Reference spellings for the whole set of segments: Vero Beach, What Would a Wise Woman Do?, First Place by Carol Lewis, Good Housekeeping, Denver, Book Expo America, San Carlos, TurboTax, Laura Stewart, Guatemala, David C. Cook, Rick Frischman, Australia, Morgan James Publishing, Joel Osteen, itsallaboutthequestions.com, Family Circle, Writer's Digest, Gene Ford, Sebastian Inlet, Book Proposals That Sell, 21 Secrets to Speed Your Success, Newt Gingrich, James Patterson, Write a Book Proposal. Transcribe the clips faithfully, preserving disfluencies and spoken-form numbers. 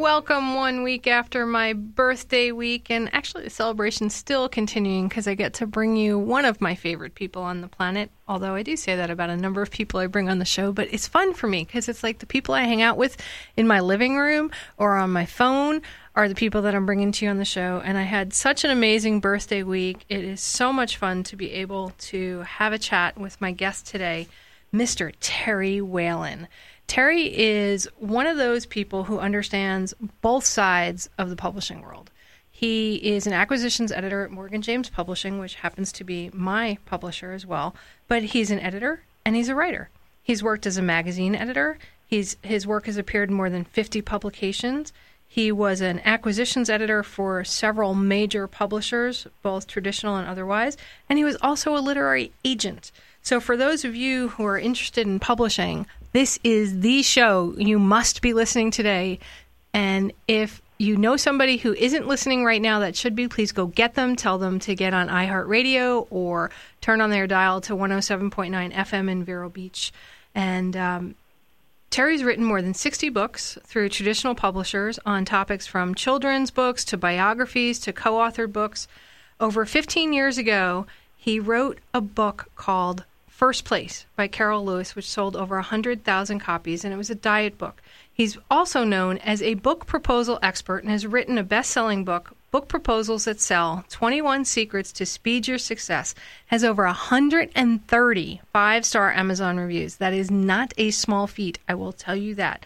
welcome one week after my birthday week, and actually the celebration's still continuing because I get to bring you one of my favorite people on the planet, although I do say that about a number of people I bring on the show, but it's fun for me because it's like the people I hang out with in my living room or on my phone are the people that I'm bringing to you on the show. And I had such an amazing birthday week. It is so much fun to be able to have a chat with my guest today, Mister Terry Whalen. Terry is one of those people who understands both sides of the publishing world. He is an acquisitions editor at Morgan James Publishing, which happens to be my publisher as well. But he's an editor and he's a writer. He's worked as a magazine editor. He's, his work has appeared in more than fifty publications. He was an acquisitions editor for several major publishers, both traditional and otherwise, and he was also a literary agent. So for those of you who are interested in publishing, this is the show you must be listening today. And if you know somebody who isn't listening right now that should be, please go get them. Tell them to get on iHeartRadio or turn on their dial to one oh seven point nine F M in Vero Beach. And um Terry's written more than sixty books through traditional publishers on topics from children's books to biographies to co-authored books. Over fifteen years ago, he wrote a book called First Place by Carol Lewis, which sold over one hundred thousand copies, and it was a diet book. He's also known as a book proposal expert and has written a best-selling book, Book Proposals That Sell, twenty-one Secrets to Speed Your Success, has over one hundred thirty five-star Amazon reviews. That is not a small feat, I will tell you that.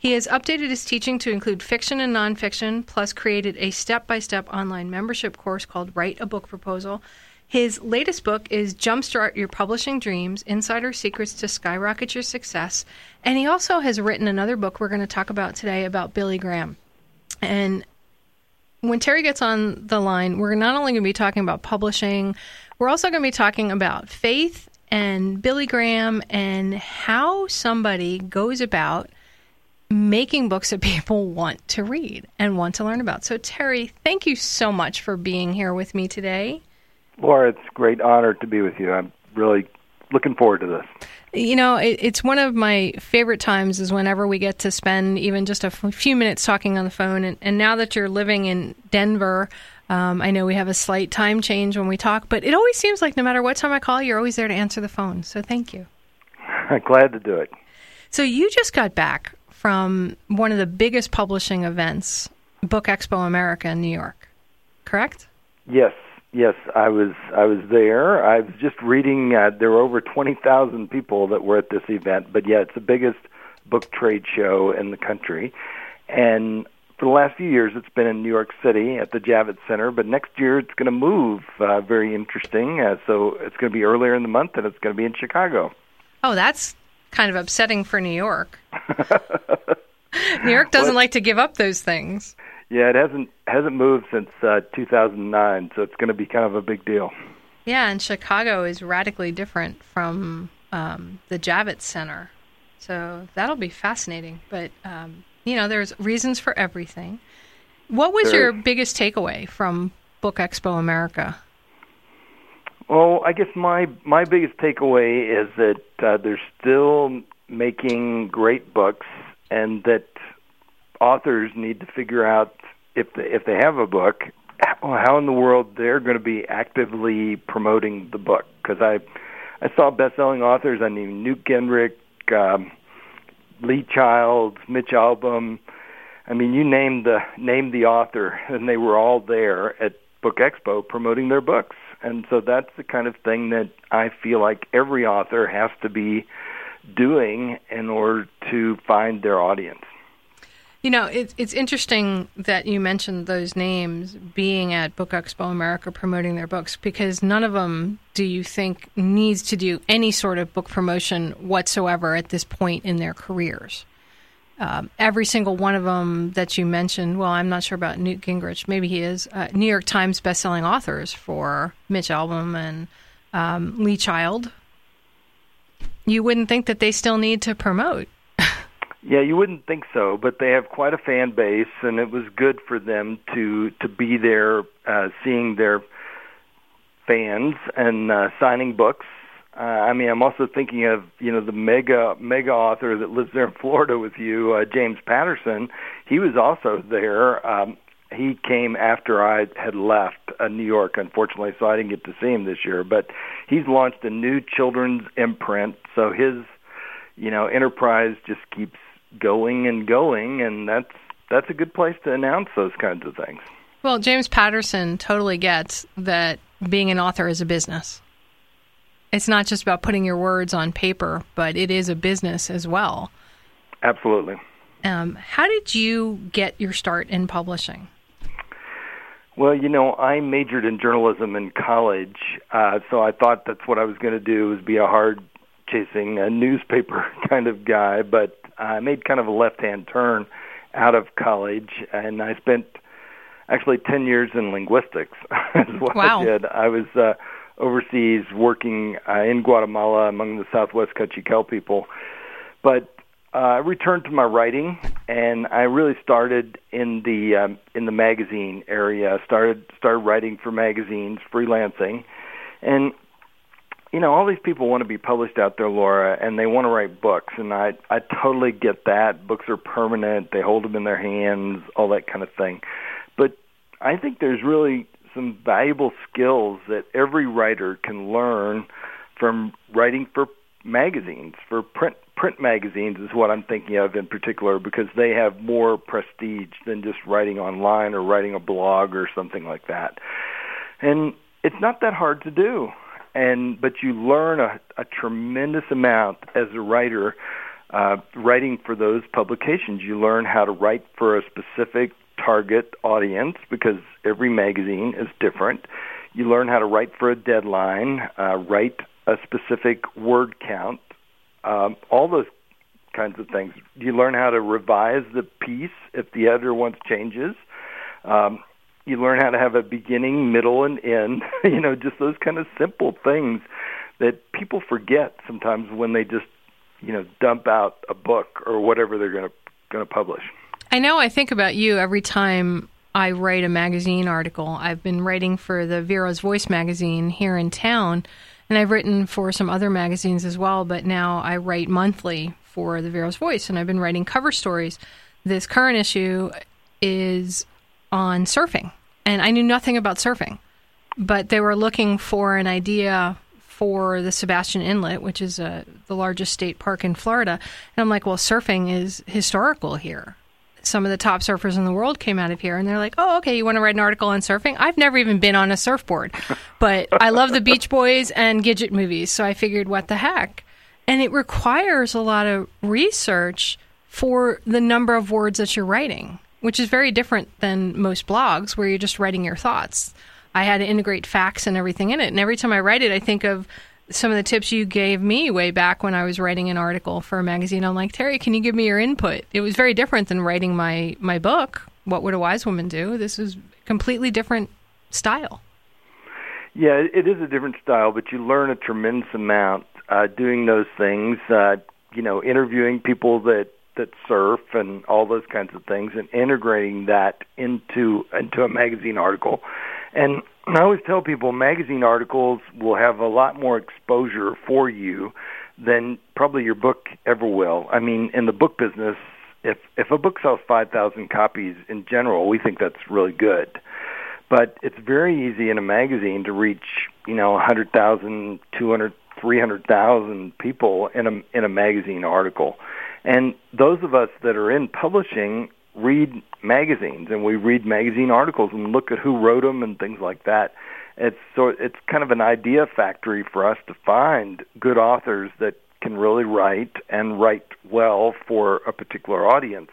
He has updated his teaching to include fiction and nonfiction, plus created a step-by-step online membership course called Write a Book Proposal. His latest book is Jumpstart Your Publishing Dreams, Insider Secrets to Skyrocket Your Success, and he also has written another book we're going to talk about today about Billy Graham. And when Terry gets on the line, we're not only going to be talking about publishing, we're also going to be talking about faith and Billy Graham and how somebody goes about making books that people want to read and want to learn about. So, Terry, thank you so much for being here with me today. Laura, it's a great honor to be with you. I'm really looking forward to this. You know, it, it's one of my favorite times is whenever we get to spend even just a f- few minutes talking on the phone. And, and now that you're living in Denver, um, I know we have a slight time change when we talk, but it always seems like no matter what time I call, you're always there to answer the phone. So thank you. Glad to do it. So you just got back from one of the biggest publishing events, Book Expo America in New York, correct? Yes. Yes, I was I was there. I was just reading, uh, there were over twenty thousand people that were at this event, but yeah, it's the biggest book trade show in the country. And for the last few years, it's been in New York City at the Javits Center, but next year it's going to move, uh, very interesting. Uh, so it's going to be earlier in the month, and it's going to be in Chicago. Oh, that's kind of upsetting for New York. New York doesn't well, like to give up those things. Yeah, it hasn't hasn't moved since uh, two thousand nine, so it's going to be kind of a big deal. Yeah, and Chicago is radically different from um, the Javits Center, so that'll be fascinating. But, um, you know, there's reasons for everything. What was there, your biggest takeaway from Book Expo America? Well, I guess my, my biggest takeaway is that uh, they're still making great books and that authors need to figure out, if they, if they have a book, how in the world they're going to be actively promoting the book. Because I, I saw best-selling authors, I mean, Newt Gingrich, um, Lee Child, Mitch Albom. I mean, you name the name the author, and they were all there at Book Expo promoting their books. And so that's the kind of thing that I feel like every author has to be doing in order to find their audience. You know, it, it's interesting that you mentioned those names being at Book Expo America promoting their books, because none of them do you think needs to do any sort of book promotion whatsoever at this point in their careers. Um, every single one of them that you mentioned, well, I'm not sure about Newt Gingrich, maybe he is, uh, New York Times bestselling authors for Mitch Albom and um, Lee Child. You wouldn't think that they still need to promote. Yeah, you wouldn't think so, but they have quite a fan base, and it was good for them to to be there, uh, seeing their fans and uh, signing books. Uh, I mean, I'm also thinking of, you know, the mega mega author that lives there in Florida with you, uh, James Patterson. He was also there. Um, he came after I had left uh, New York, unfortunately, so I didn't get to see him this year. But he's launched a new children's imprint, so his, you know, enterprise just keeps going and going, and that's that's a good place to announce those kinds of things. Well, James Patterson totally gets that being an author is a business. It's not just about putting your words on paper, but it is a business as well. Absolutely. Um, how did you get your start in publishing? Well, you know, I majored in journalism in college, uh, so I thought that's what I was going to do, was be a hard-chasing a newspaper kind of guy, but I made kind of a left-hand turn out of college, and I spent actually ten years in linguistics. That's what wow. I did. I was uh, overseas working uh, in Guatemala among the Southwest K'iche'l people. But uh, I returned to my writing, and I really started in the um, in the magazine area. started started writing for magazines, freelancing, and you know, all these people want to be published out there, Laura, and they want to write books, and I, I totally get that. Books are permanent. They hold them in their hands, all that kind of thing. But I think there's really some valuable skills that every writer can learn from writing for magazines, for print print magazines is what I'm thinking of in particular, because they have more prestige than just writing online or writing a blog or something like that. And it's not that hard to do. And but you learn a, a tremendous amount as a writer, uh, writing for those publications. You learn how to write for a specific target audience because every magazine is different. You learn how to write for a deadline, uh, write a specific word count, um, all those kinds of things. You learn how to revise the piece if the editor wants changes. Um, You learn how to have a beginning, middle, and end, you know, just those kind of simple things that people forget sometimes when they just, you know, dump out a book or whatever they're going to going to publish. I know I think about you every time I write a magazine article. I've been writing for the Vero's Voice magazine here in town, and I've written for some other magazines as well, but now I write monthly for the Vero's Voice, and I've been writing cover stories. This current issue is on surfing, and I knew nothing about surfing, but they were looking for an idea for the Sebastian Inlet, which is a, the largest state park in Florida, and I'm like, well, surfing is historical here. Some of the top surfers in the world came out of here, and they're like, oh, okay, you want to write an article on surfing? I've never even been on a surfboard, but I love the Beach Boys and Gidget movies, so I figured, what the heck? And it requires a lot of research for the number of words that you're writing, which is very different than most blogs where you're just writing your thoughts. I had to integrate facts and everything in it. And every time I write it, I think of some of the tips you gave me way back when I was writing an article for a magazine. I'm like, Terry, can you give me your input? It was very different than writing my, my book, What Would a Wise Woman Do? This is completely different style. Yeah, it is a different style, but you learn a tremendous amount uh, doing those things, uh, you know, interviewing people that that surf and all those kinds of things, and integrating that into into a magazine article. And I always tell people magazine articles will have a lot more exposure for you than probably your book ever will. I mean, in the book business, if if a book sells five thousand copies in general, we think that's really good. But it's very easy in a magazine to reach, you know, one hundred thousand, two hundred, three hundred thousand people in a in a magazine article. And those of us that are in publishing read magazines, and we read magazine articles and look at who wrote them and things like that. It's so it's kind of an idea factory for us to find good authors that can really write and write well for a particular audience.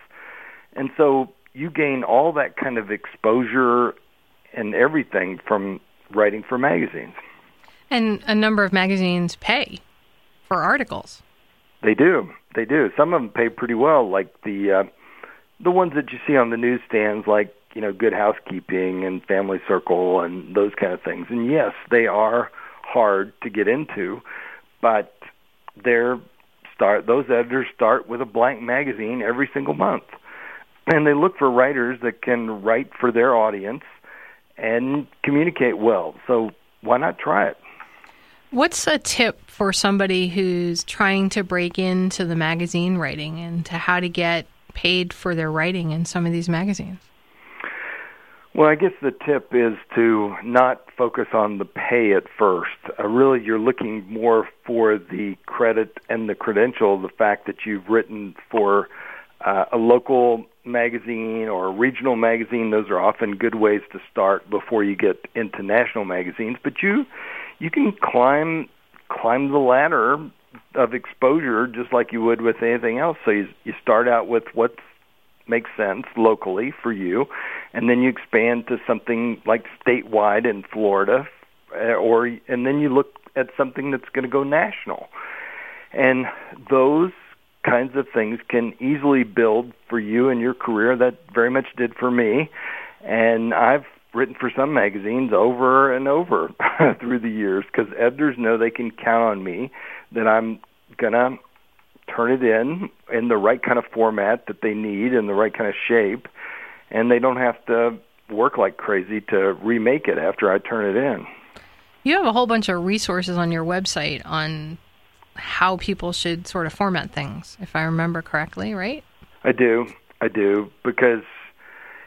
And so you gain all that kind of exposure and everything from writing for magazines. And a number of magazines pay for articles. They do. They do. Some of them pay pretty well, like the uh, the ones that you see on the newsstands, like, you know, Good Housekeeping and Family Circle and those kind of things. And yes, they are hard to get into, but they're start, those editors start with a blank magazine every single month. And they look for writers that can write for their audience and communicate well. So why not try it? What's a tip for somebody who's trying to break into the magazine writing and to how to get paid for their writing in some of these magazines? Well, I guess the tip is to not focus on the pay at first. Uh, really, you're looking more for the credit and the credential, the fact that you've written for uh, a local magazine or a regional magazine. Those are often good ways to start before you get into national magazines. But you you can climb climb the ladder of exposure just like you would with anything else. So you, you start out with what's makes sense locally for you, and then you expand to something like statewide in Florida, or and then you look at something that's going to go national. And those kinds of things can easily build for you and your career. That very much did for me, and I've written for some magazines over and over through the years because editors know they can count on me, that I'm going to turn it in in the right kind of format that they need and the right kind of shape, and they don't have to work like crazy to remake it after I turn it in. You have a whole bunch of resources on your website on how people should sort of format things, if I remember correctly, right? I do. I do, because,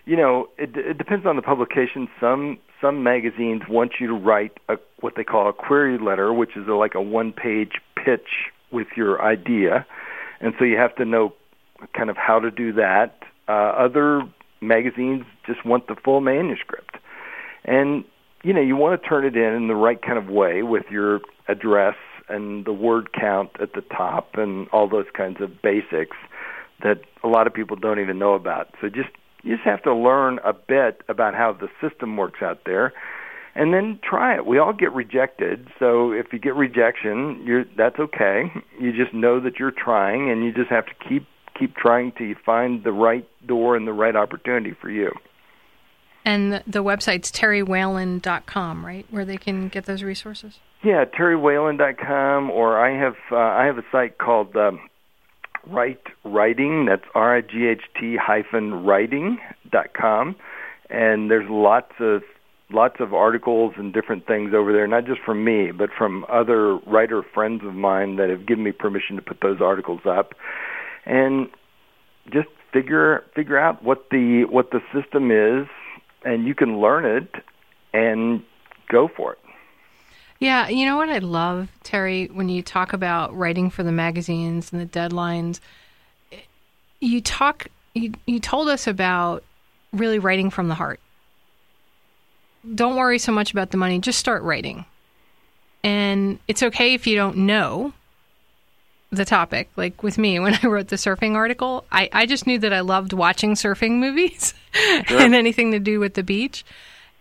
you know, it, it depends on the publication. Some some magazines want you to write a, what they call a query letter, which is a, like a one-page pitch with your idea, and so you have to know kind of how to do that. Uh, other magazines just want the full manuscript, and you know you want to turn it in in the right kind of way with your address and the word count at the top and all those kinds of basics that a lot of people don't even know about. So just you just have to learn a bit about how the system works out there. And then try it. We all get rejected, so if you get rejection, you're, that's okay. You just know that you're trying, and you just have to keep keep trying till you find the right door and the right opportunity for you. And the website's terry whalen dot com, right, where they can get those resources? Yeah, terry whalen dot com, or I have uh, I have a site called um, Write Writing. That's R I G H T hyphen writing dot com, and there's lots of Lots of articles and different things over there, not just from me, but from other writer friends of mine that have given me permission to put those articles up, and just figure figure out what the what the system is, and you can learn it and go for it. Yeah, you know what I love, Terry, when you talk about writing for the magazines and the deadlines. You talk you you told us about really writing from the heart. Don't worry so much about the money. Just start writing. And it's okay if you don't know the topic. Like with me, when I wrote the surfing article, I, I just knew that I loved watching surfing movies sure. and anything to do with the beach.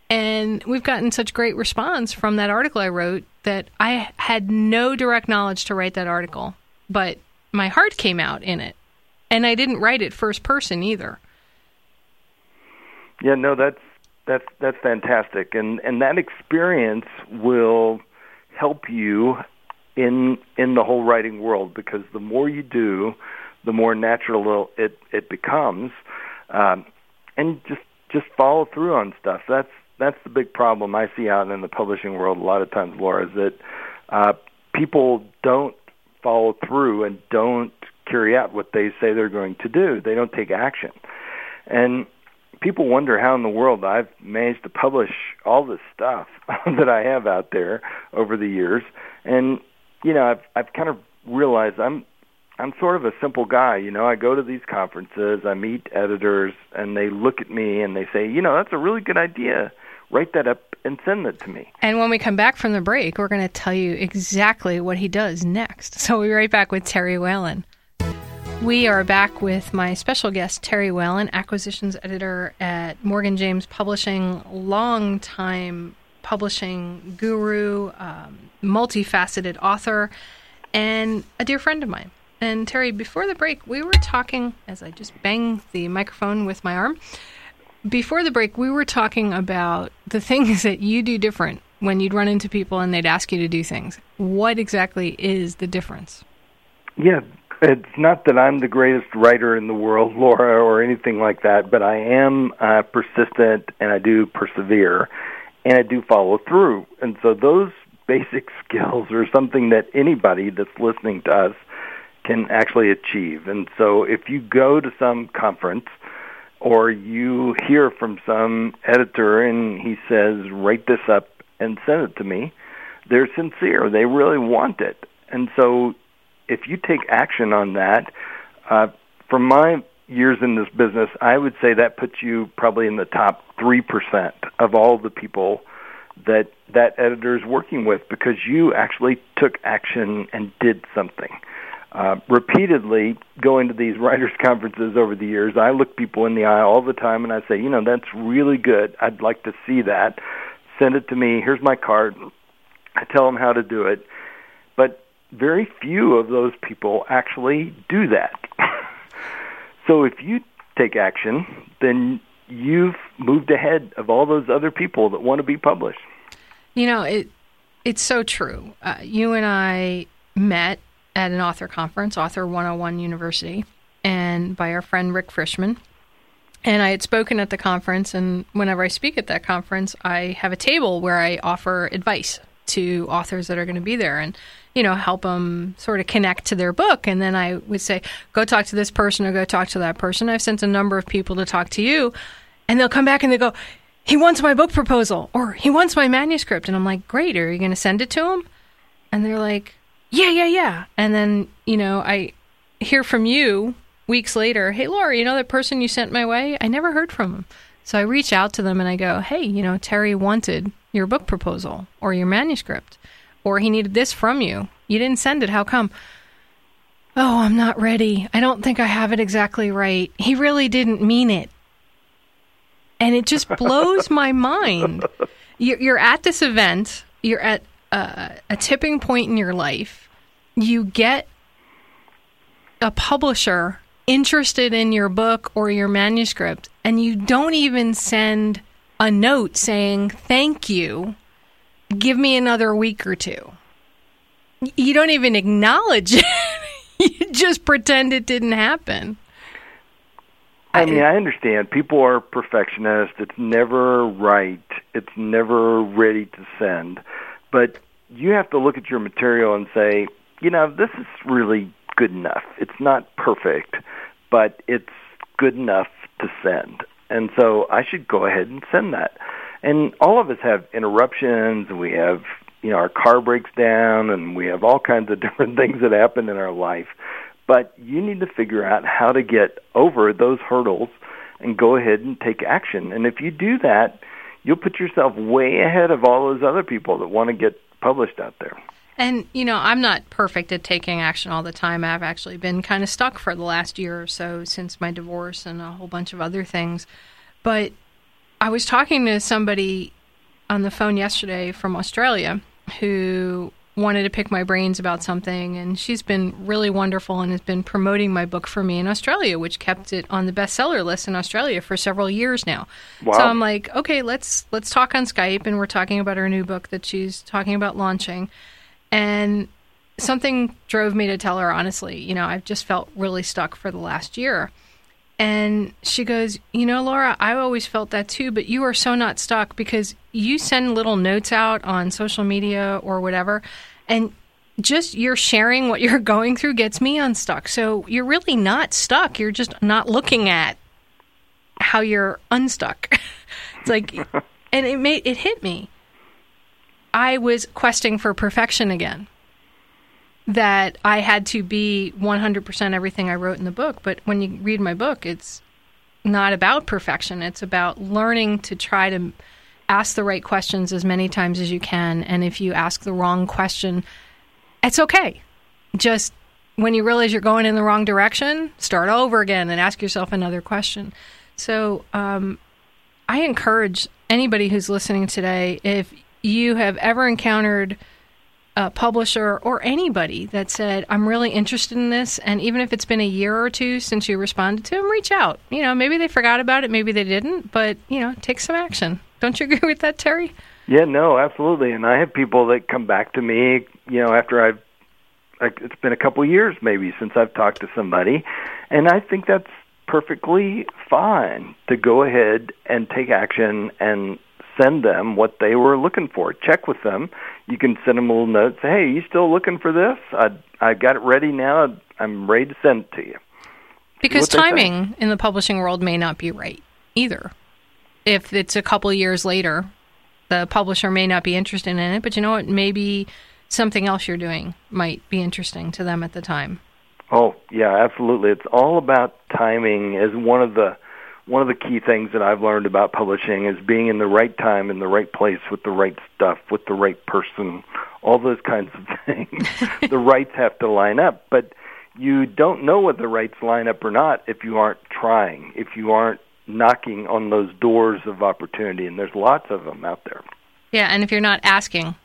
And we've gotten such great response from that article I wrote that I had no direct knowledge to write that article. But my heart came out in it. And I didn't write it first person either. Yeah, no, that's... That's that's fantastic, and and that experience will help you in in the whole writing world, because the more you do, the more natural it it becomes, um, and just just follow through on stuff. That's that's the big problem I see out in the publishing world a lot of times, Laura, is that uh, people don't follow through and don't carry out what they say they're going to do. They don't take action, and people wonder how in the world I've managed to publish all this stuff that I have out there over the years. And, you know, I've, I've kind of realized I'm I'm sort of a simple guy. You know, I go to these conferences, I meet editors, and they look at me and they say, you know, that's a really good idea. Write that up and send it to me. And when we come back from the break, we're going to tell you exactly what he does next. So we'll be right back with Terry Whalen. We are back with my special guest, Terry Whalen, acquisitions editor at Morgan James Publishing, longtime publishing guru, um, multifaceted author, and a dear friend of mine. And Terry, before the break, we were talking, as I just bang the microphone with my arm, before the break, we were talking about the things that you do different when you'd run into people and they'd ask you to do things. What exactly is the difference? Yeah, It's not that I'm the greatest writer in the world, Laura, or anything like that, but I am uh, persistent, and I do persevere, and I do follow through. And so those basic skills are something that anybody that's listening to us can actually achieve. And so if you go to some conference or you hear from some editor and he says, write this up and send it to me, they're sincere. They really want it. And so if you take action on that, uh, from my years in this business, I would say that puts you probably in the top three percent of all the people that that editor is working with, because you actually took action and did something. Uh, repeatedly going to these writers' conferences over the years, I look people in the eye all the time and I say, you know, that's really good. I'd like to see that. Send it to me. Here's my card. I tell them how to do it. But very few of those people actually do that. So if you take action, then you've moved ahead of all those other people that want to be published. You know, it it's so true. Uh, you and I met at an author conference, Author one oh one University, and by our friend Rick Frischman. And I had spoken at the conference, and whenever I speak at that conference, I have a table where I offer advice to authors that are going to be there and, you know, help them sort of connect to their book. And then I would say, go talk to this person or go talk to that person. I've sent a number of people to talk to you, and they'll come back and they go, he wants my book proposal or he wants my manuscript. And I'm like, great, are you going to send it to him? And they're like, yeah, yeah, yeah. And then, you know, I hear from you weeks later, hey, Laura, you know that person you sent my way? I never heard from them. So I reach out to them and I go, hey, you know, Terry wanted your book proposal or your manuscript, or he needed this from you. You didn't send it. How come? Oh, I'm not ready. I don't think I have it exactly right. He really didn't mean it. And it just blows my mind. You're at this event. You're at Uh, a tipping point in your life. You get a publisher interested in your book or your manuscript, and you don't even send a note saying, thank you, give me another week or two. You don't even acknowledge it. You just pretend it didn't happen. I mean, I understand. People are perfectionists. It's never right. It's never ready to send. But you have to look at your material and say, you know, this is really good enough. It's not perfect, but it's good enough to send. And so I should go ahead and send that. And all of us have interruptions. We have, you know, our car breaks down, and we have all kinds of different things that happen in our life. But you need to figure out how to get over those hurdles and go ahead and take action. And if you do that, you'll put yourself way ahead of all those other people that want to get published out there. And, you know, I'm not perfect at taking action all the time. I've actually been kind of stuck for the last year or so since my divorce and a whole bunch of other things. But I was talking to somebody on the phone yesterday from Australia who wanted to pick my brains about something, and she's been really wonderful and has been promoting my book for me in Australia, which kept it on the bestseller list in Australia for several years now. Wow. So I'm like, okay, let's let's talk on Skype, and we're talking about her new book that she's talking about launching. And something drove me to tell her, honestly, you know, I've just felt really stuck for the last year. And she goes, you know, Laura, I always felt that too, but you are so not stuck, because you send little notes out on social media or whatever, and just you're sharing what you're going through gets me unstuck. So you're really not stuck. You're just not looking at how you're unstuck. It's like, and it made, it hit me. I was questing for perfection again. That I had to be one hundred percent everything I wrote in the book. But when you read my book, it's not about perfection. It's about learning to try to ask the right questions as many times as you can. And if you ask the wrong question, it's okay. Just when you realize you're going in the wrong direction, start over again and ask yourself another question. So um, I encourage anybody who's listening today, if you have ever encountered a publisher or anybody that said, I'm really interested in this, and even if it's been a year or two since you responded to them, reach out. You know, maybe they forgot about it, maybe they didn't, but, you know, take some action. Don't you agree with that, Terry? Yeah, no, absolutely. And I have people that come back to me, you know, after I've it's been a couple years maybe since I've talked to somebody, and I think that's perfectly fine to go ahead and take action and send them what they were looking for. Check with them. You can send them a little note, say, hey, you still looking for this? I I got it ready now. I'm ready to send it to you. Because timing in the publishing world may not be right either. If it's a couple years later, the publisher may not be interested in it, but you know what? Maybe something else you're doing might be interesting to them at the time. Oh, yeah, absolutely. It's all about timing is one of the One of the key things that I've learned about publishing is being in the right time, in the right place, with the right stuff, with the right person, all those kinds of things. The rights have to line up, but you don't know whether the rights line up or not if you aren't trying, if you aren't knocking on those doors of opportunity, and there's lots of them out there. Yeah, and if you're not asking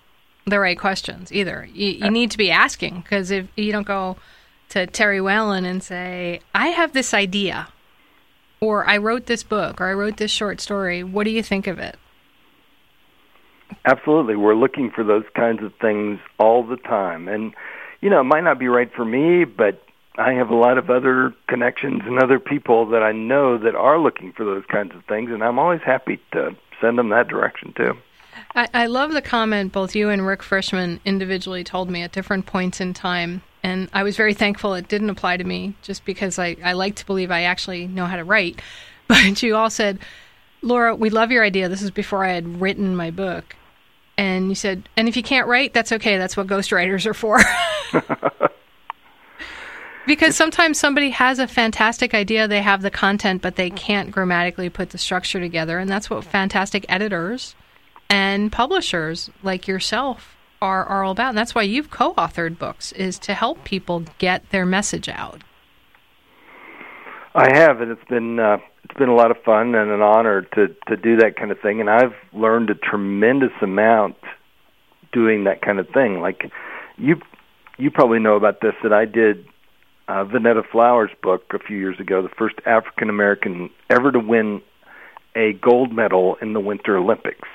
the right questions either. You, you need to be asking, because if you don't go to Terry Whalen and say, I have this idea, or I wrote this book, or I wrote this short story, what do you think of it? Absolutely. We're looking for those kinds of things all the time. And, you know, it might not be right for me, but I have a lot of other connections and other people that I know that are looking for those kinds of things, and I'm always happy to send them that direction, too. I, I love the comment both you and Rick Frischman individually told me at different points in time. And I was very thankful it didn't apply to me, just because I, I like to believe I actually know how to write. But you all said, Laura, we love your idea. This is before I had written my book. And you said, and if you can't write, that's okay. That's what ghostwriters are for. Because sometimes somebody has a fantastic idea. They have the content, but they can't grammatically put the structure together. And that's what fantastic editors and publishers like yourself Are, are all about. And that's why you've co-authored books, is to help people get their message out. I have, and it's been uh, it's been a lot of fun and an honor to, to do that kind of thing. And I've learned a tremendous amount doing that kind of thing. Like, you you probably know about this, that I did uh, Venetta Flower's book a few years ago, the first African American ever to win a gold medal in the Winter Olympics.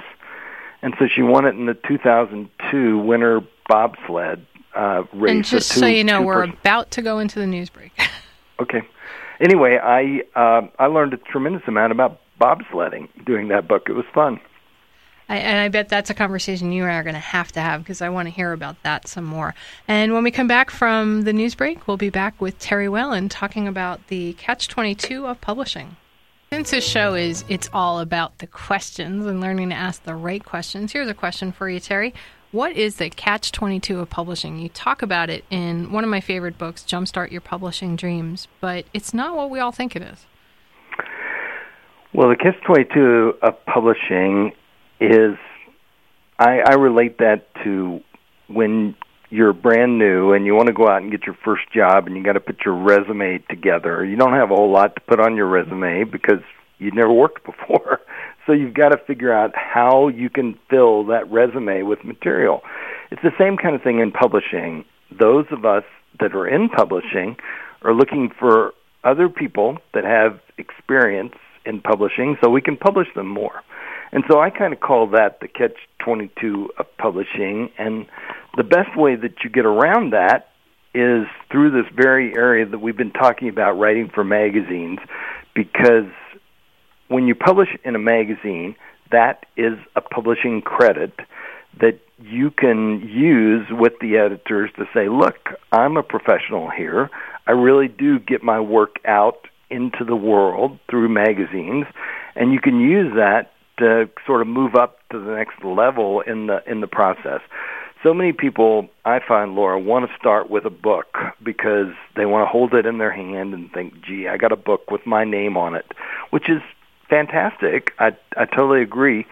And so she won it in the two thousand two winter bobsled uh, race. And just two, so you know, we're person. about to go into the news break. Okay. Anyway, I uh, I learned a tremendous amount about bobsledding doing that book. It was fun. I, and I bet that's a conversation you and I are going to have to have, because I want to hear about that some more. And when we come back from the news break, we'll be back with Terry Whalen talking about the catch twenty-two of publishing. Since this show is It's All About the Questions and learning to ask the right questions, here's a question for you, Terry. What is the catch twenty-two of publishing? You talk about it in one of my favorite books, Jumpstart Your Publishing Dreams, but it's not what we all think it is. Well, the catch twenty-two of publishing is, I, I relate that to when you're brand new and you want to go out and get your first job, and you got to put your resume together. You don't have a whole lot to put on your resume because you've never worked before. So you've got to figure out how you can fill that resume with material. It's the same kind of thing in publishing. Those of us that are in publishing are looking for other people that have experience in publishing so we can publish them more. And so I kind of call that the catch twenty-two of publishing. And the best way that you get around that is through this very area that we've been talking about, writing for magazines, because when you publish in a magazine, that is a publishing credit that you can use with the editors to say, look, I'm a professional here. I really do get my work out into the world through magazines, and you can use that to sort of move up to the next level in the in the process. So many people, I find, Laura, want to start with a book because they want to hold it in their hand and think, gee, I got a book with my name on it, which is fantastic. I, I totally agree,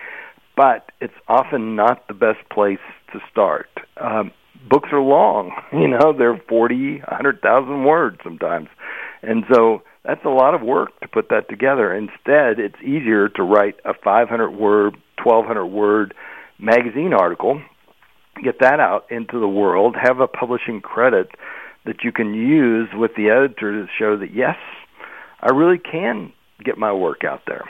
but it's often not the best place to start. Um, books are long. You know, they're forty, one hundred thousand words sometimes. And so that's a lot of work to put that together. Instead, it's easier to write a five hundred word, twelve hundred word magazine article, get that out into the world, have a publishing credit that you can use with the editor to show that, yes, I really can get my work out there.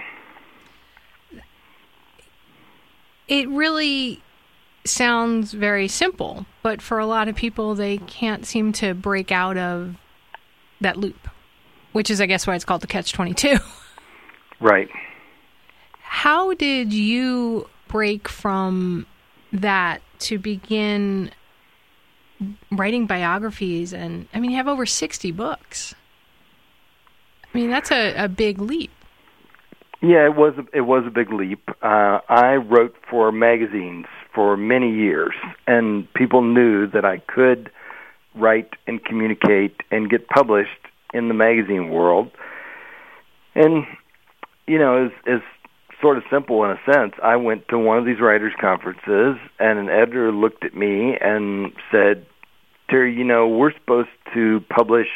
It really sounds very simple, but for a lot of people, they can't seem to break out of that loop, which is, I guess, why it's called the catch twenty-two. Right. How did you break from that to begin writing biographies? And, I mean, you have over sixty books. I mean, that's a, a big leap. Yeah, it was a, it was a big leap. Uh, I wrote for magazines for many years, and people knew that I could write and communicate and get published in the magazine world. And, you know, it's, it's sort of simple in a sense. I went to one of these writers' conferences, and an editor looked at me and said, "Terry, you know, we're supposed to publish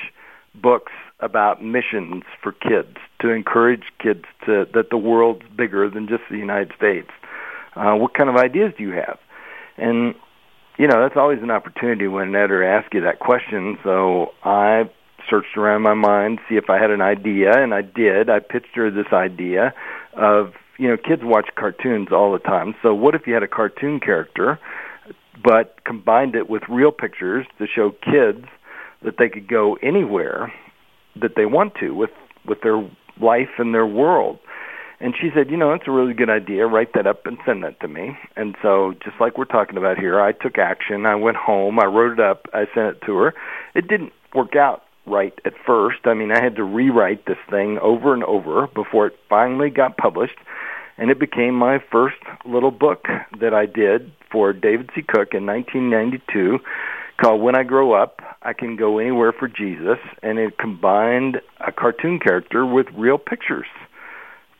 books about missions for kids, to encourage kids to that the world's bigger than just the United States. Uh, what kind of ideas do you have?" And, you know, that's always an opportunity when an editor asks you that question. So I searched around my mind, see if I had an idea, and I did. I pitched her this idea of, you know, kids watch cartoons all the time. So what if you had a cartoon character, but combined it with real pictures to show kids that they could go anywhere that they want to with, with their life and their world? And she said, you know, it's a really good idea. Write that up and send that to me. And so just like we're talking about here, I took action. I went home. I wrote it up. I sent it to her. It didn't work out right at first. I mean, I had to rewrite this thing over and over before it finally got published. And it became my first little book that I did for David C. Cook in nineteen ninety-two, called When I Grow Up, I Can Go Anywhere for Jesus, and it combined a cartoon character with real pictures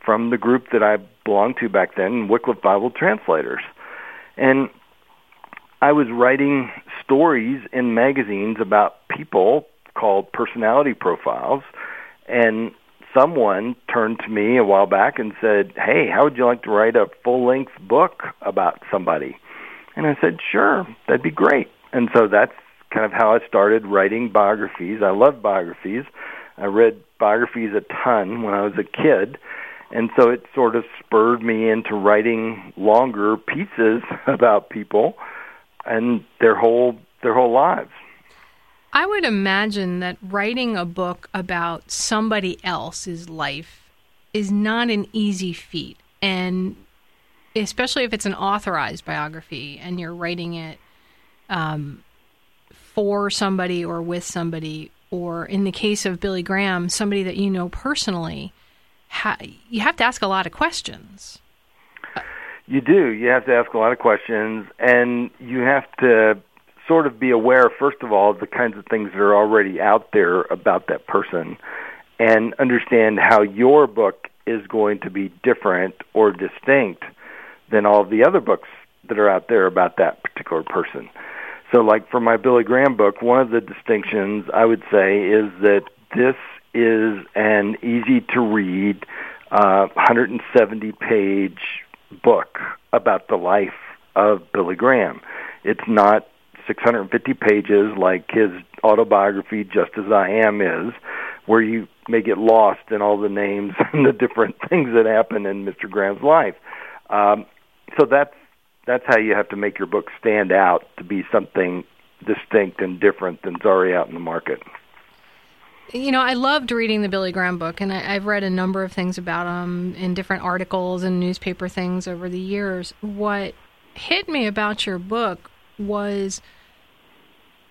from the group that I belonged to back then, Wycliffe Bible Translators. And I was writing stories in magazines about people called personality profiles, and someone turned to me a while back and said, "Hey, how would you like to write a full-length book about somebody?" And I said, "Sure, that'd be great." And so that's kind of how I started writing biographies. I love biographies. I read biographies a ton when I was a kid. And so it sort of spurred me into writing longer pieces about people and their whole their whole lives. I would imagine that writing a book about somebody else's life is not an easy feat. And especially if it's an authorized biography and you're writing it Um, for somebody or with somebody, or in the case of Billy Graham, somebody that you know personally, ha- you have to ask a lot of questions. You do. You have to ask a lot of questions, and you have to sort of be aware, first of all, of the kinds of things that are already out there about that person, and understand how your book is going to be different or distinct than all the other books that are out there about that particular person. So like for my Billy Graham book, one of the distinctions I would say is that this is an easy-to-read uh, one hundred seventy page book about the life of Billy Graham. It's not six hundred fifty pages like his autobiography, Just As I Am, is, where you may get lost in all the names and the different things that happen in Mister Graham's life. Um, so that's That's how you have to make your book stand out to be something distinct and different than's already out in the market. You know, I loved reading the Billy Graham book, and I, I've read a number of things about him in different articles and newspaper things over the years. What hit me about your book was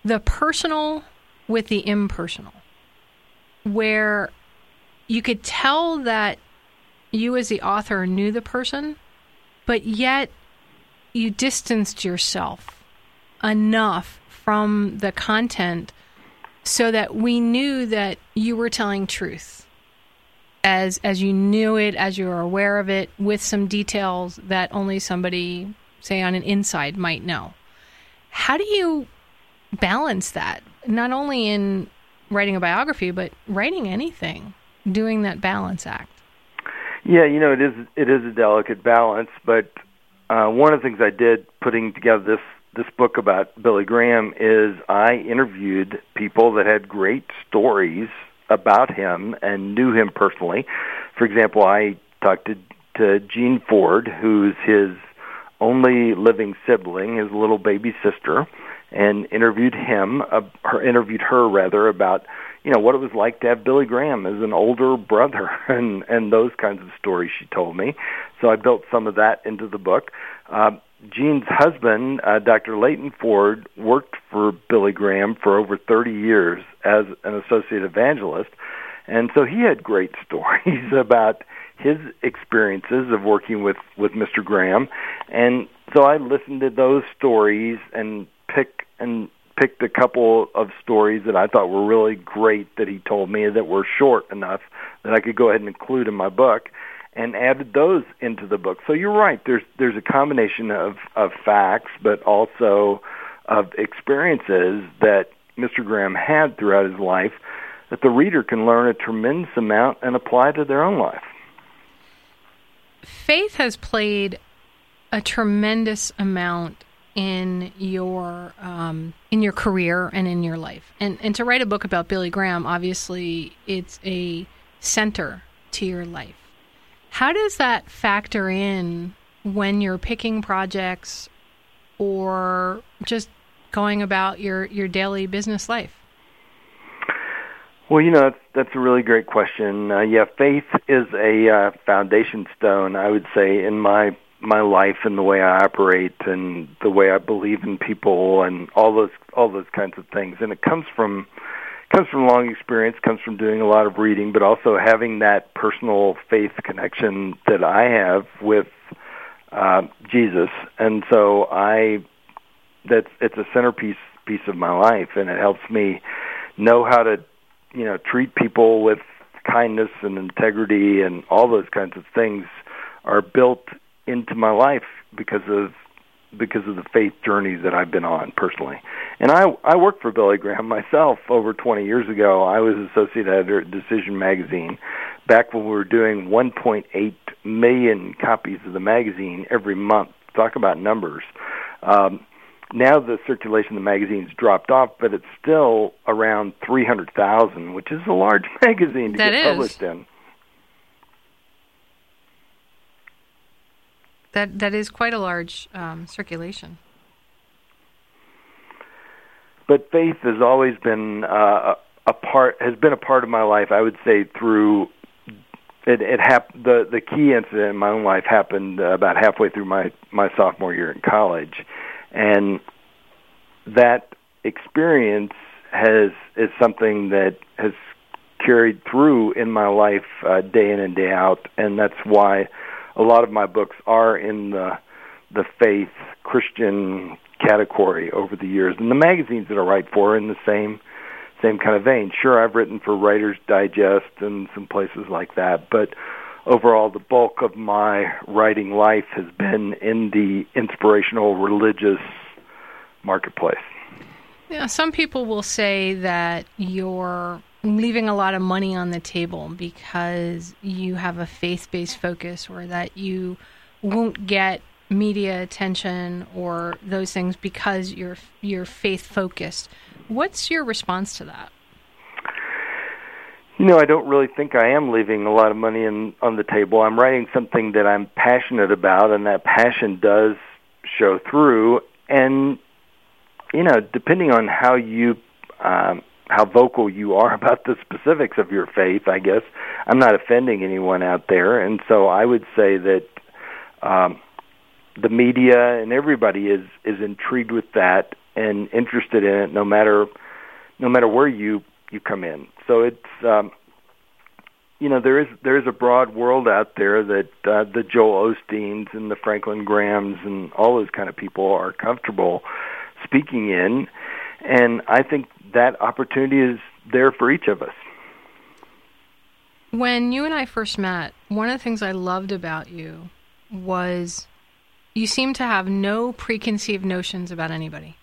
the personal with the impersonal, where you could tell that you as the author knew the person, but yet you distanced yourself enough from the content so that we knew that you were telling truth as as you knew it, as you were aware of it, with some details that only somebody, say, on an inside might know. How do you balance that, not only in writing a biography, but writing anything, doing that balance act? Yeah, you know, it is it is a delicate balance, but Uh, one of the things I did putting together this, this book about Billy Graham is I interviewed people that had great stories about him and knew him personally. For example, I talked to, to Gene Ford, who's his only living sibling, his little baby sister, and interviewed him, uh, or interviewed her rather, about you know what it was like to have Billy Graham as an older brother, and and those kinds of stories she told me. So I built some of that into the book. Uh, Jean's husband, uh, Doctor Leighton Ford, worked for Billy Graham for over thirty years as an associate evangelist, and so he had great stories about his experiences of working with, with Mister Graham. And so I listened to those stories and picked and picked a couple of stories that I thought were really great that he told me that were short enough that I could go ahead and include in my book, and added those into the book. So you're right, there's there's a combination of, of facts, but also of experiences that Mister Graham had throughout his life that the reader can learn a tremendous amount and apply to their own life. Faith has played a tremendous amount in your um, in your career and in your life. And and to write a book about Billy Graham, obviously, it's a center to your life. How does that factor in when you're picking projects or just going about your, your daily business life? Well, you know, that's, that's a really great question. Uh, yeah, faith is a uh, foundation stone, I would say, in my my life and the way I operate and the way I believe in people and all those all those kinds of things. And it comes from comes from long experience, comes from doing a lot of reading, but also having that personal faith connection that I have with uh, Jesus. And so I that's it's a centerpiece piece of my life, and it helps me know how to you know, treat people with kindness and integrity, and all those kinds of things are built into my life because of because of the faith journeys that I've been on personally. And I, I worked for Billy Graham myself over twenty years ago. I was associate editor at Decision Magazine back when we were doing one point eight million copies of the magazine every month. Talk about numbers. Um, Now the circulation of the magazine's dropped off, but it's still around three hundred thousand, which is a large magazine to that get is. published in. That That is quite a large um, circulation. But faith has always been uh, a part, has been a part of my life, I would say, through... It, it hap- the, the key incident in my own life happened about halfway through my, my sophomore year in college. And that experience has is something that has carried through in my life uh, day in and day out, and that's why a lot of my books are in the the faith Christian category over the years. And the magazines that I write for are in the same same kind of vein. Sure, I've written for Writer's Digest and some places like that, but overall, the bulk of my writing life has been in the inspirational religious marketplace. Yeah, some people will say that you're leaving a lot of money on the table because you have a faith-based focus, or that you won't get media attention or those things because you're you're faith-focused. What's your response to that? You know, I don't really think I am leaving a lot of money in, on the table. I'm writing something that I'm passionate about, and that passion does show through. And, you know, depending on how you, um, how vocal you are about the specifics of your faith, I guess, I'm not offending anyone out there. And so I would say that um, the media and everybody is, is intrigued with that and interested in it, no matter, no matter where you you come in. So it's, um, you know, there is there is a broad world out there that uh, the Joel Osteens and the Franklin Grahams and all those kind of people are comfortable speaking in, and I think that opportunity is there for each of us. When you and I first met, one of the things I loved about you was you seemed to have no preconceived notions about anybody.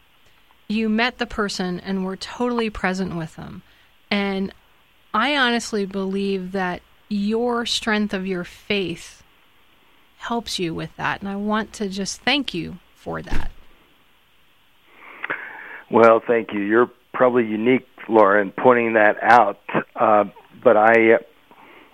You met the person and were totally present with them. And I honestly believe that your strength of your faith helps you with that. And I want to just thank you for that. Well, thank you. You're probably unique, Laura, in pointing that out. Uh, but I,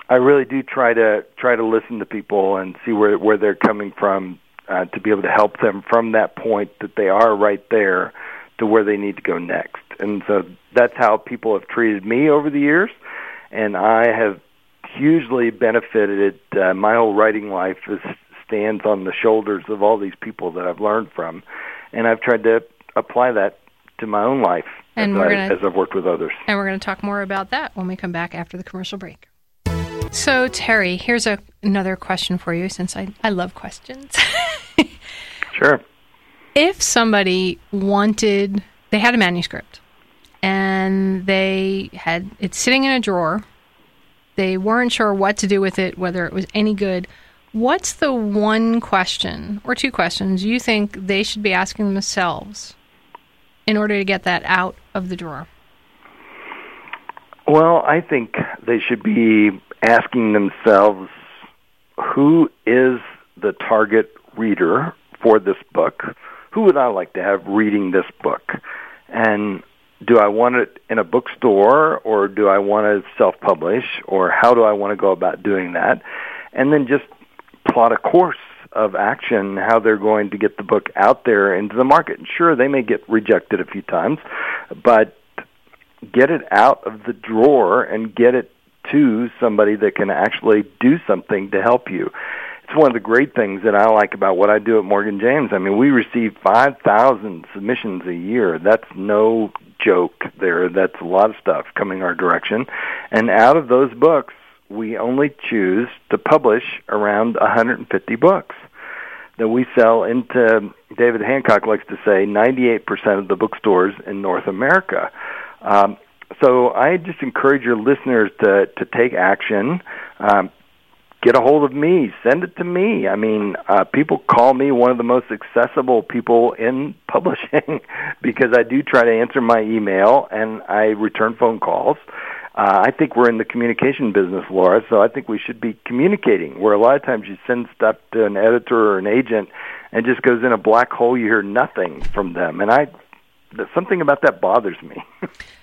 I really do try to try to listen to people and see where, where they're coming from uh, to be able to help them from that point that they are right there to where they need to go next. And so that's how people have treated me over the years, and I have hugely benefited. Uh, my whole writing life is, stands on the shoulders of all these people that I've learned from, and I've tried to apply that to my own life and as, we're gonna, I, as I've worked with others. And we're going to talk more about that when we come back after the commercial break. So, Terry, here's a, another question for you, since I, I love questions. Sure. If somebody wanted, they had a manuscript, and they had it sitting in a drawer, they weren't sure what to do with it, whether it was any good, what's the one question or two questions you think they should be asking themselves in order to get that out of the drawer? Well, I think they should be asking themselves, who is the target reader for this book? Who would I like to have reading this book? And do I want it in a bookstore, or do I want to self-publish, or how do I want to go about doing that? And then just plot a course of action, how they're going to get the book out there into the market. And sure, they may get rejected a few times, but get it out of the drawer and get it to somebody that can actually do something to help you. It's one of the great things that I like about what I do at Morgan James. I mean, we receive five thousand submissions a year. That's no joke there. That's a lot of stuff coming our direction. And out of those books, we only choose to publish around one hundred fifty books that we sell into, David Hancock likes to say, ninety-eight percent of the bookstores in North America. Um, so I just encourage your listeners to, to take action. Um, get a hold of me. Send it to me. I mean, uh, people call me one of the most accessible people in publishing because I do try to answer my email and I return phone calls. Uh, I think we're in the communication business, Laura, so I think we should be communicating, where a lot of times you send stuff to an editor or an agent and it just goes in a black hole. You hear nothing from them. And I, something about that bothers me.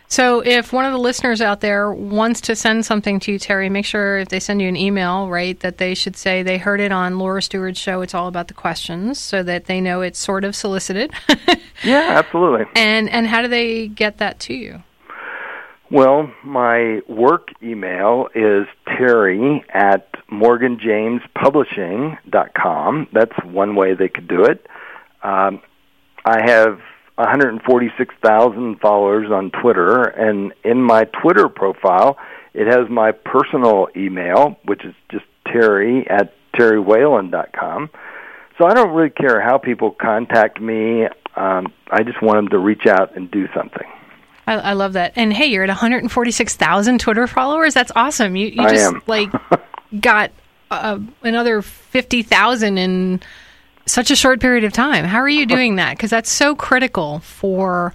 So if one of the listeners out there wants to send something to you, Terry, make sure if they send you an email, right, that they should say they heard it on Laura Stewart's show, It's All About the Questions, so that they know it's sort of solicited. Yeah, absolutely. And and how do they get that to you? Well, my work email is terry at morganjamespublishing dot com. That's one way they could do it. Um, I have one hundred forty-six thousand followers on Twitter, and in my Twitter profile, it has my personal email, which is just terry at terry whalen dot com. So I don't really care how people contact me. Um, I just want them to reach out and do something. I, I love that. And hey, you're at one hundred forty-six thousand Twitter followers. That's awesome. You, you I just am. like got uh, another fifty thousand in such a short period of time. How are you doing that? Because that's so critical for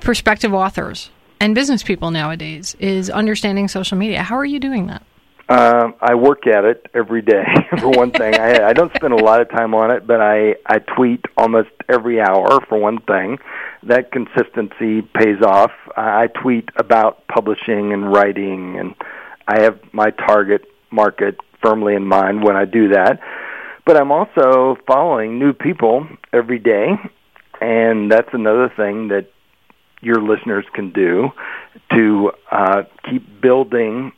prospective authors and business people nowadays, is understanding social media. How are you doing that? Uh, I work at it every day. For one thing, I, I don't spend a lot of time on it, but I, I tweet almost every hour. For one thing, that consistency pays off. I tweet about publishing and writing, and I have my target market firmly in mind when I do that. But I'm also following new people every day, and that's another thing that your listeners can do to uh, keep building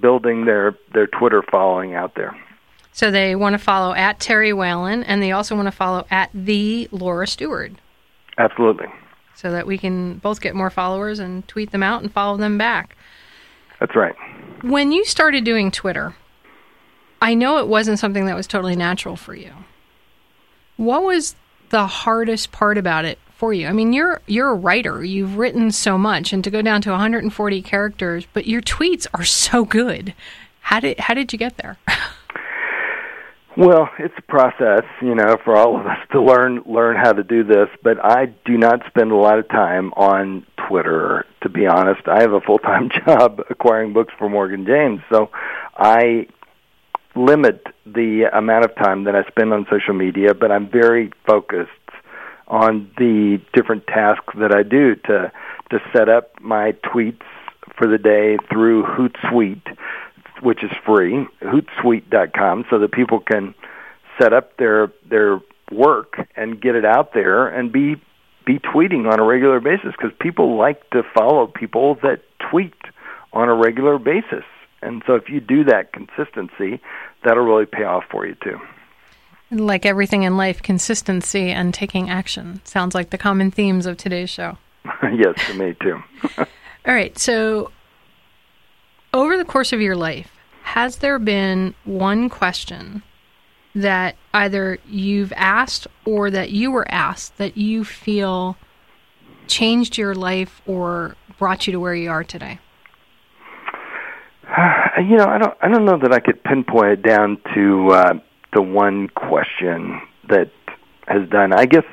building their, their Twitter following out there. So they want to follow at Terry Whalen, and they also want to follow at the Laura Stewart. Absolutely. So that we can both get more followers and tweet them out and follow them back. That's right. When you started doing Twitter, I know it wasn't something that was totally natural for you. What was the hardest part about it for you? I mean, you're you're a writer. You've written so much, and to go down to one hundred forty characters, but your tweets are so good. How did how did you get there? Well, it's a process, you know, for all of us to learn learn how to do this, but I do not spend a lot of time on Twitter, to be honest. I have a full-time job acquiring books for Morgan James, so I limit the amount of time that I spend on social media, but I'm very focused on the different tasks that I do to to set up my tweets for the day through Hootsuite, which is free, hootsuite dot com, so that people can set up their their work and get it out there and be be tweeting on a regular basis, because people like to follow people that tweet on a regular basis. And so if you do that consistency, that'll really pay off for you too. And like everything in life, consistency and taking action sounds like the common themes of today's show. Yes, to me too. All right. So over the course of your life, has there been one question that either you've asked or that you were asked that you feel changed your life or brought you to where you are today? Uh, you know, I don't I don't know that I could pinpoint it down to uh, the one question that has done. I guess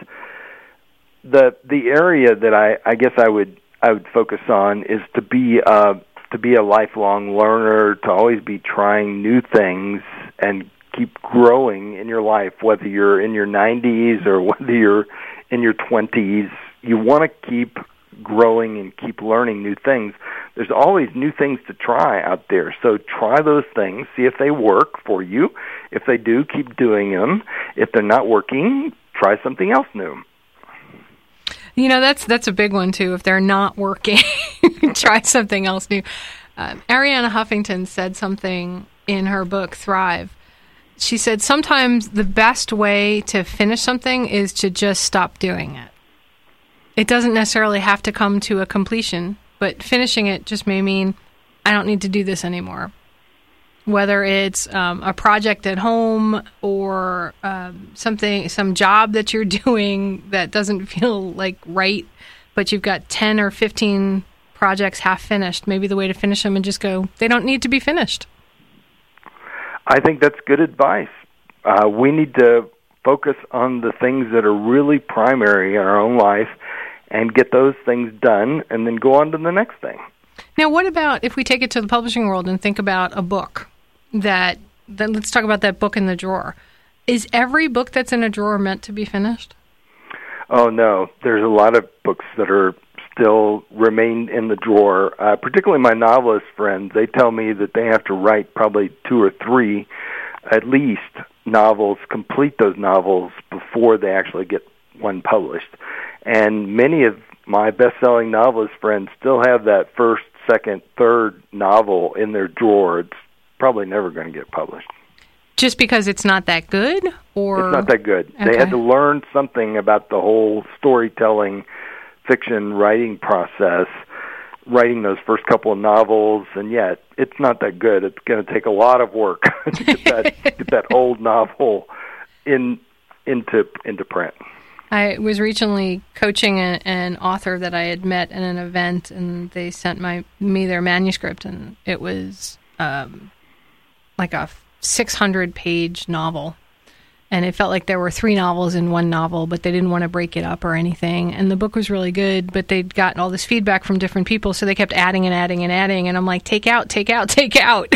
the the area that I, I guess I would I would focus on is to be a to be a lifelong learner, to always be trying new things and keep growing in your life, whether you're in your nineties or whether you're in your twenties. You want to keep growing and keep learning new things. There's always new things to try out there. So try those things, see if they work for you. If they do, keep doing them. If they're not working, try something else new. You know, that's that's a big one, too. If they're not working, try something else new. Um, Arianna Huffington said something in her book, Thrive. She said, sometimes the best way to finish something is to just stop doing it. It doesn't necessarily have to come to a completion, but finishing it just may mean I don't need to do this anymore. Whether it's um, a project at home or um, something, some job that you're doing that doesn't feel like right, but you've got ten or fifteen projects half finished, maybe the way to finish them and just go, they don't need to be finished. I think that's good advice. Uh, we need to focus on the things that are really primary in our own life and get those things done and then go on to the next thing. Now, what about if we take it to the publishing world and think about a book that, that let's talk about that book in the drawer. Is every book that's in a drawer meant to be finished? Oh, no. There's a lot of books that are still remain in the drawer. Uh, particularly my novelist friends, they tell me that they have to write probably two or three, at least, novels, complete those novels before they actually get one published. And many of my best-selling novelist friends still have that first, second, third novel in their drawer. It's probably never going to get published. Just because it's not that good? Or... It's not that good. Okay. They had to learn something about the whole storytelling, fiction writing process, writing those first couple of novels, and yet it's not that good. It's going to take a lot of work to get that, get that old novel in into into print. I was recently coaching a, an author that I had met at an event, and they sent my me their manuscript, and it was um, like a six hundred page novel. And it felt like there were three novels in one novel, but they didn't want to break it up or anything. And the book was really good, but they'd gotten all this feedback from different people, so they kept adding and adding and adding. And I'm like, take out, take out, take out.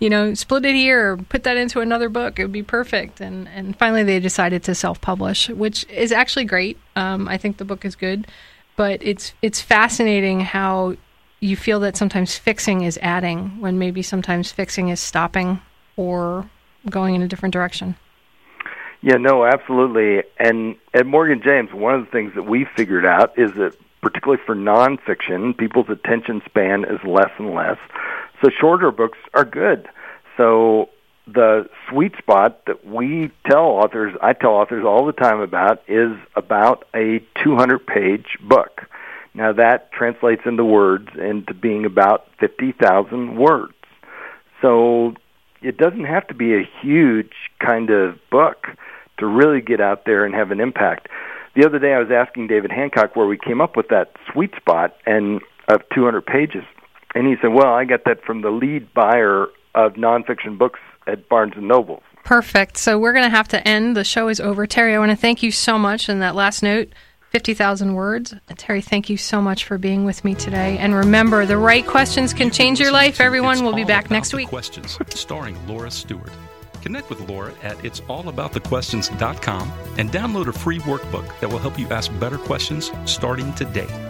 You know, split it here, put that into another book. It would be perfect. And and finally they decided to self-publish, which is actually great. Um, I think the book is good. But it's it's fascinating how you feel that sometimes fixing is adding, when maybe sometimes fixing is stopping or going in a different direction. Yeah, no, absolutely. And at Morgan James, one of the things that we figured out is that, particularly for nonfiction, people's attention span is less and less. So shorter books are good. So the sweet spot that we tell authors, I tell authors all the time about, is about a two hundred page book. Now that translates into words, into being about fifty thousand words. So it doesn't have to be a huge kind of book to really get out there and have an impact. The other day I was asking David Hancock where we came up with that sweet spot and of two hundred pages. And he said, well, I got that from the lead buyer of nonfiction books at Barnes and Noble. Perfect. So we're going to have to end. The show is over. Terry, I want to thank you so much. And that last note, fifty thousand words. Terry, thank you so much for being with me today. And remember, the right questions can change your life, everyone. We'll be back next week. Questions, starring Laura Stewart. Connect with Laura at its all about the questions dot com and download a free workbook that will help you ask better questions starting today.